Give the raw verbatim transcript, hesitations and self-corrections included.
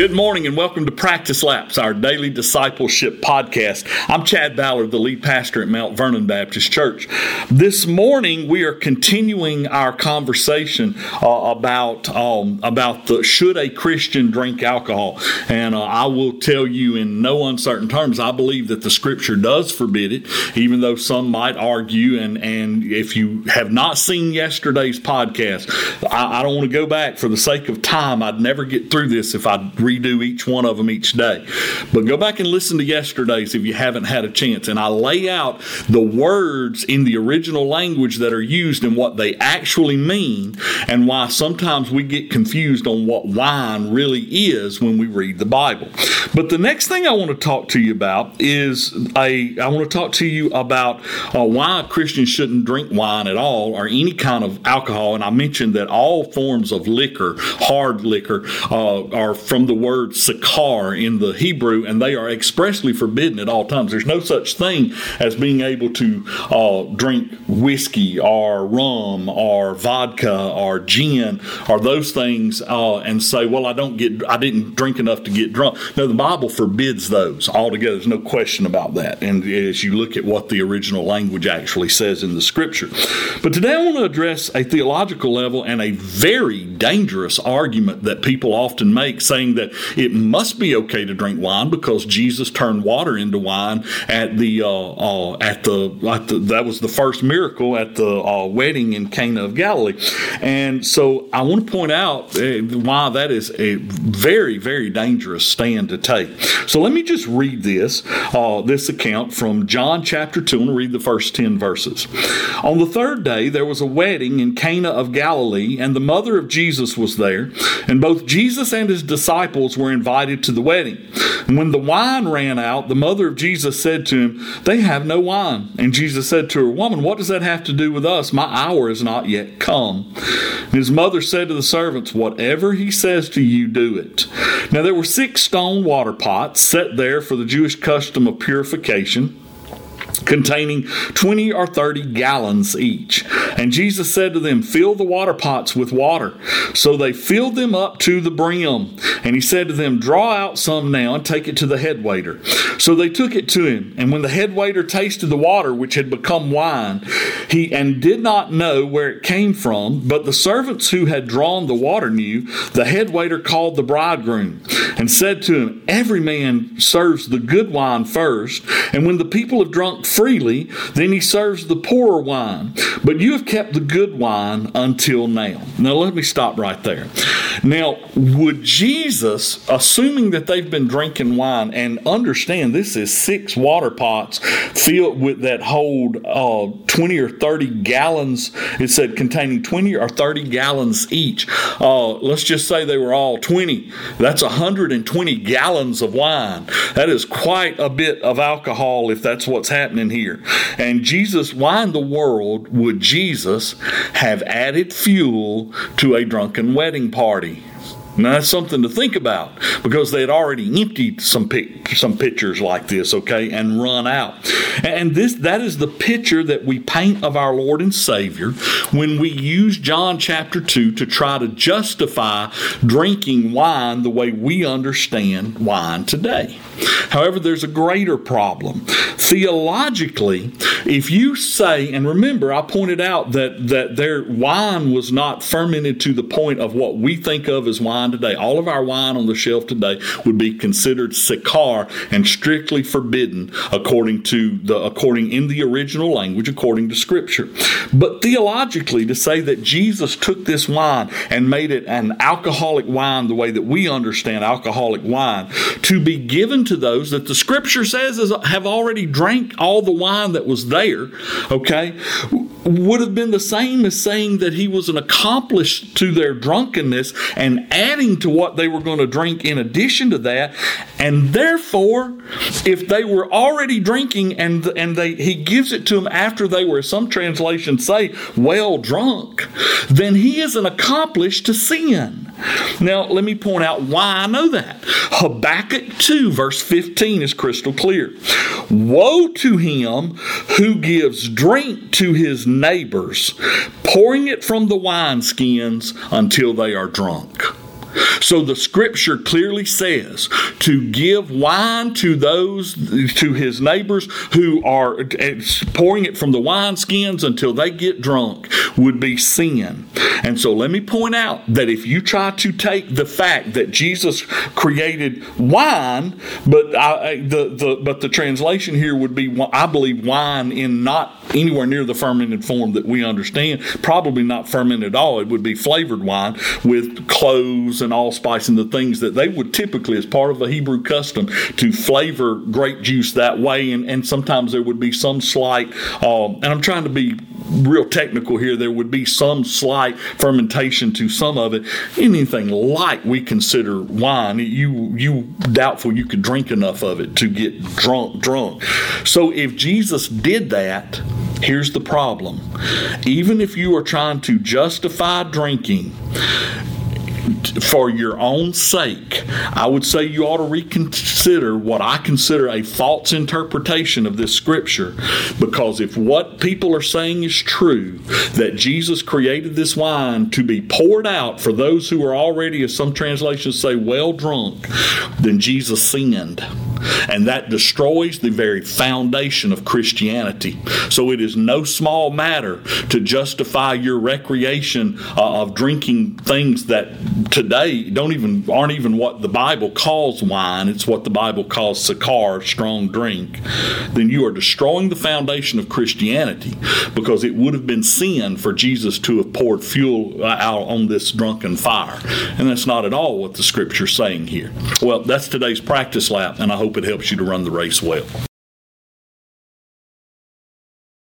Good morning and welcome to Practice Laps, our daily discipleship podcast. I'm Chad Ballard, the lead pastor at Mount Vernon Baptist Church. This morning we are continuing our conversation uh, about um, about the, should a Christian drink alcohol? And uh, I will tell you in no uncertain terms, I believe that the Scripture does forbid it, even though some might argue. And, and if you have not seen yesterday's podcast, I, I don't want to go back for the sake of time. I'd never get through this if I redo each one of them each day. But go back and listen to yesterday's if you haven't had a chance. And I lay out the words in the original language that are used and what they actually mean and why sometimes we get confused on what wine really is when we read the Bible. But the next thing I want to talk to you about is a, I want to talk to you about uh, why Christians shouldn't drink wine at all or any kind of alcohol. And I mentioned that all forms of liquor, hard liquor, uh, are from the word sakar in the Hebrew, and they are expressly forbidden at all times. There's no such thing as being able to uh, drink whiskey or rum or vodka or gin or those things uh, and say, well, I don't get, I didn't drink enough to get drunk. No, the Bible forbids those altogether. There's no question about that. And as you look at what the original language actually says in the Scripture. But today I want to address a theological level and a very dangerous argument that people often make, saying that it must be okay to drink wine because Jesus turned water into wine at the uh, uh, at the, at the that was the first miracle at the uh, wedding in Cana of Galilee. And so I want to point out uh, why that is a very, very dangerous stand to take. So let me just read this uh, this account from John chapter two and read the first ten verses. On the third day there was a wedding in Cana of Galilee, and the mother of Jesus was there, and both Jesus and his disciples Disciples were invited to the wedding. And when the wine ran out, the mother of Jesus said to him, "They have no wine." And Jesus said to her, "Woman, what does that have to do with us? My hour is not yet come." And his mother said to the servants, "Whatever he says to you, do it." Now there were six stone water pots set there for the Jewish custom of purification, containing twenty or thirty gallons each. And Jesus said to them, "Fill the water pots with water." So they filled them up to the brim. And he said to them, "Draw out some now and take it to the head waiter." So they took it to him. And when the head waiter tasted the water, which had become wine, he and did not know where it came from, but the servants who had drawn the water knew, the head waiter called the bridegroom and said to him, "Every man serves the good wine first, and when the people have drunk freely, then he serves the poorer wine. But you have kept the good wine until now." Now let me stop right there. Now, would Jesus, assuming that they've been drinking wine, and understand this is six water pots filled with that hold uh, twenty or thirty gallons, it said containing twenty or thirty gallons each. Uh, let's just say they were all twenty. That's one hundred twenty gallons of wine. That is quite a bit of alcohol if that's what's happening here. And Jesus, why in the world would Jesus have added fuel to a drunken wedding party? Now, that's something to think about, because they had already emptied some pic- some pitchers like this, okay, and run out. And this that is the picture that we paint of our Lord and Savior when we use John chapter two to try to justify drinking wine the way we understand wine today. However, there's a greater problem. Theologically, if you say, and remember I pointed out that, that their wine was not fermented to the point of what we think of as wine today. All of our wine on the shelf today would be considered sakar and strictly forbidden according to the according in the original language, according to Scripture. But theologically, to say that Jesus took this wine and made it an alcoholic wine the way that we understand alcoholic wine, to be given to those that the Scripture says is, have already drank all the wine that was there, okay, would have been the same as saying that he was an accomplice to their drunkenness and adding to what they were going to drink in addition to that. And therefore, if they were already drinking and and they he gives it to them after they were, some translations say, well drunk, then he is an accomplice to sin. Now, let me point out why I know that. Habakkuk two verse fifteen is crystal clear. "Woe to him who gives drink to his neighbors, pouring it from the wineskins until they are drunk." So the scripture clearly says to give wine to those, to his neighbors who are pouring it from the wineskins until they get drunk would be sin. And so let me point out that if you try to take the fact that Jesus created wine, but I, the, the but the translation here would be, I believe, wine in not anywhere near the fermented form that we understand, probably not fermented at all. It would be flavored wine with cloves and allspice and the things that they would typically, as part of a Hebrew custom, to flavor grape juice that way. And, and sometimes there would be some slight, um, and I'm trying to be real technical here, there would be some slight fermentation to some of it. Anything like we consider wine, you you doubtful you could drink enough of it to get drunk, drunk. So if Jesus did that, here's the problem. Even if you are trying to justify drinking for your own sake, I would say you ought to reconsider what I consider a false interpretation of this scripture. Because if what people are saying is true, that Jesus created this wine to be poured out for those who are already, as some translations say, well drunk, then Jesus sinned. And that destroys the very foundation of Christianity. So it is no small matter to justify your recreation uh, of drinking things that today don't even aren't even what the Bible calls wine. It's what the Bible calls sakar, strong drink. Then you are destroying the foundation of Christianity, because it would have been sin for Jesus to have poured fuel out on this drunken fire. And that's not at all what the scripture's saying here. Well, that's today's practice lap, and I hope it helps you to run the race well.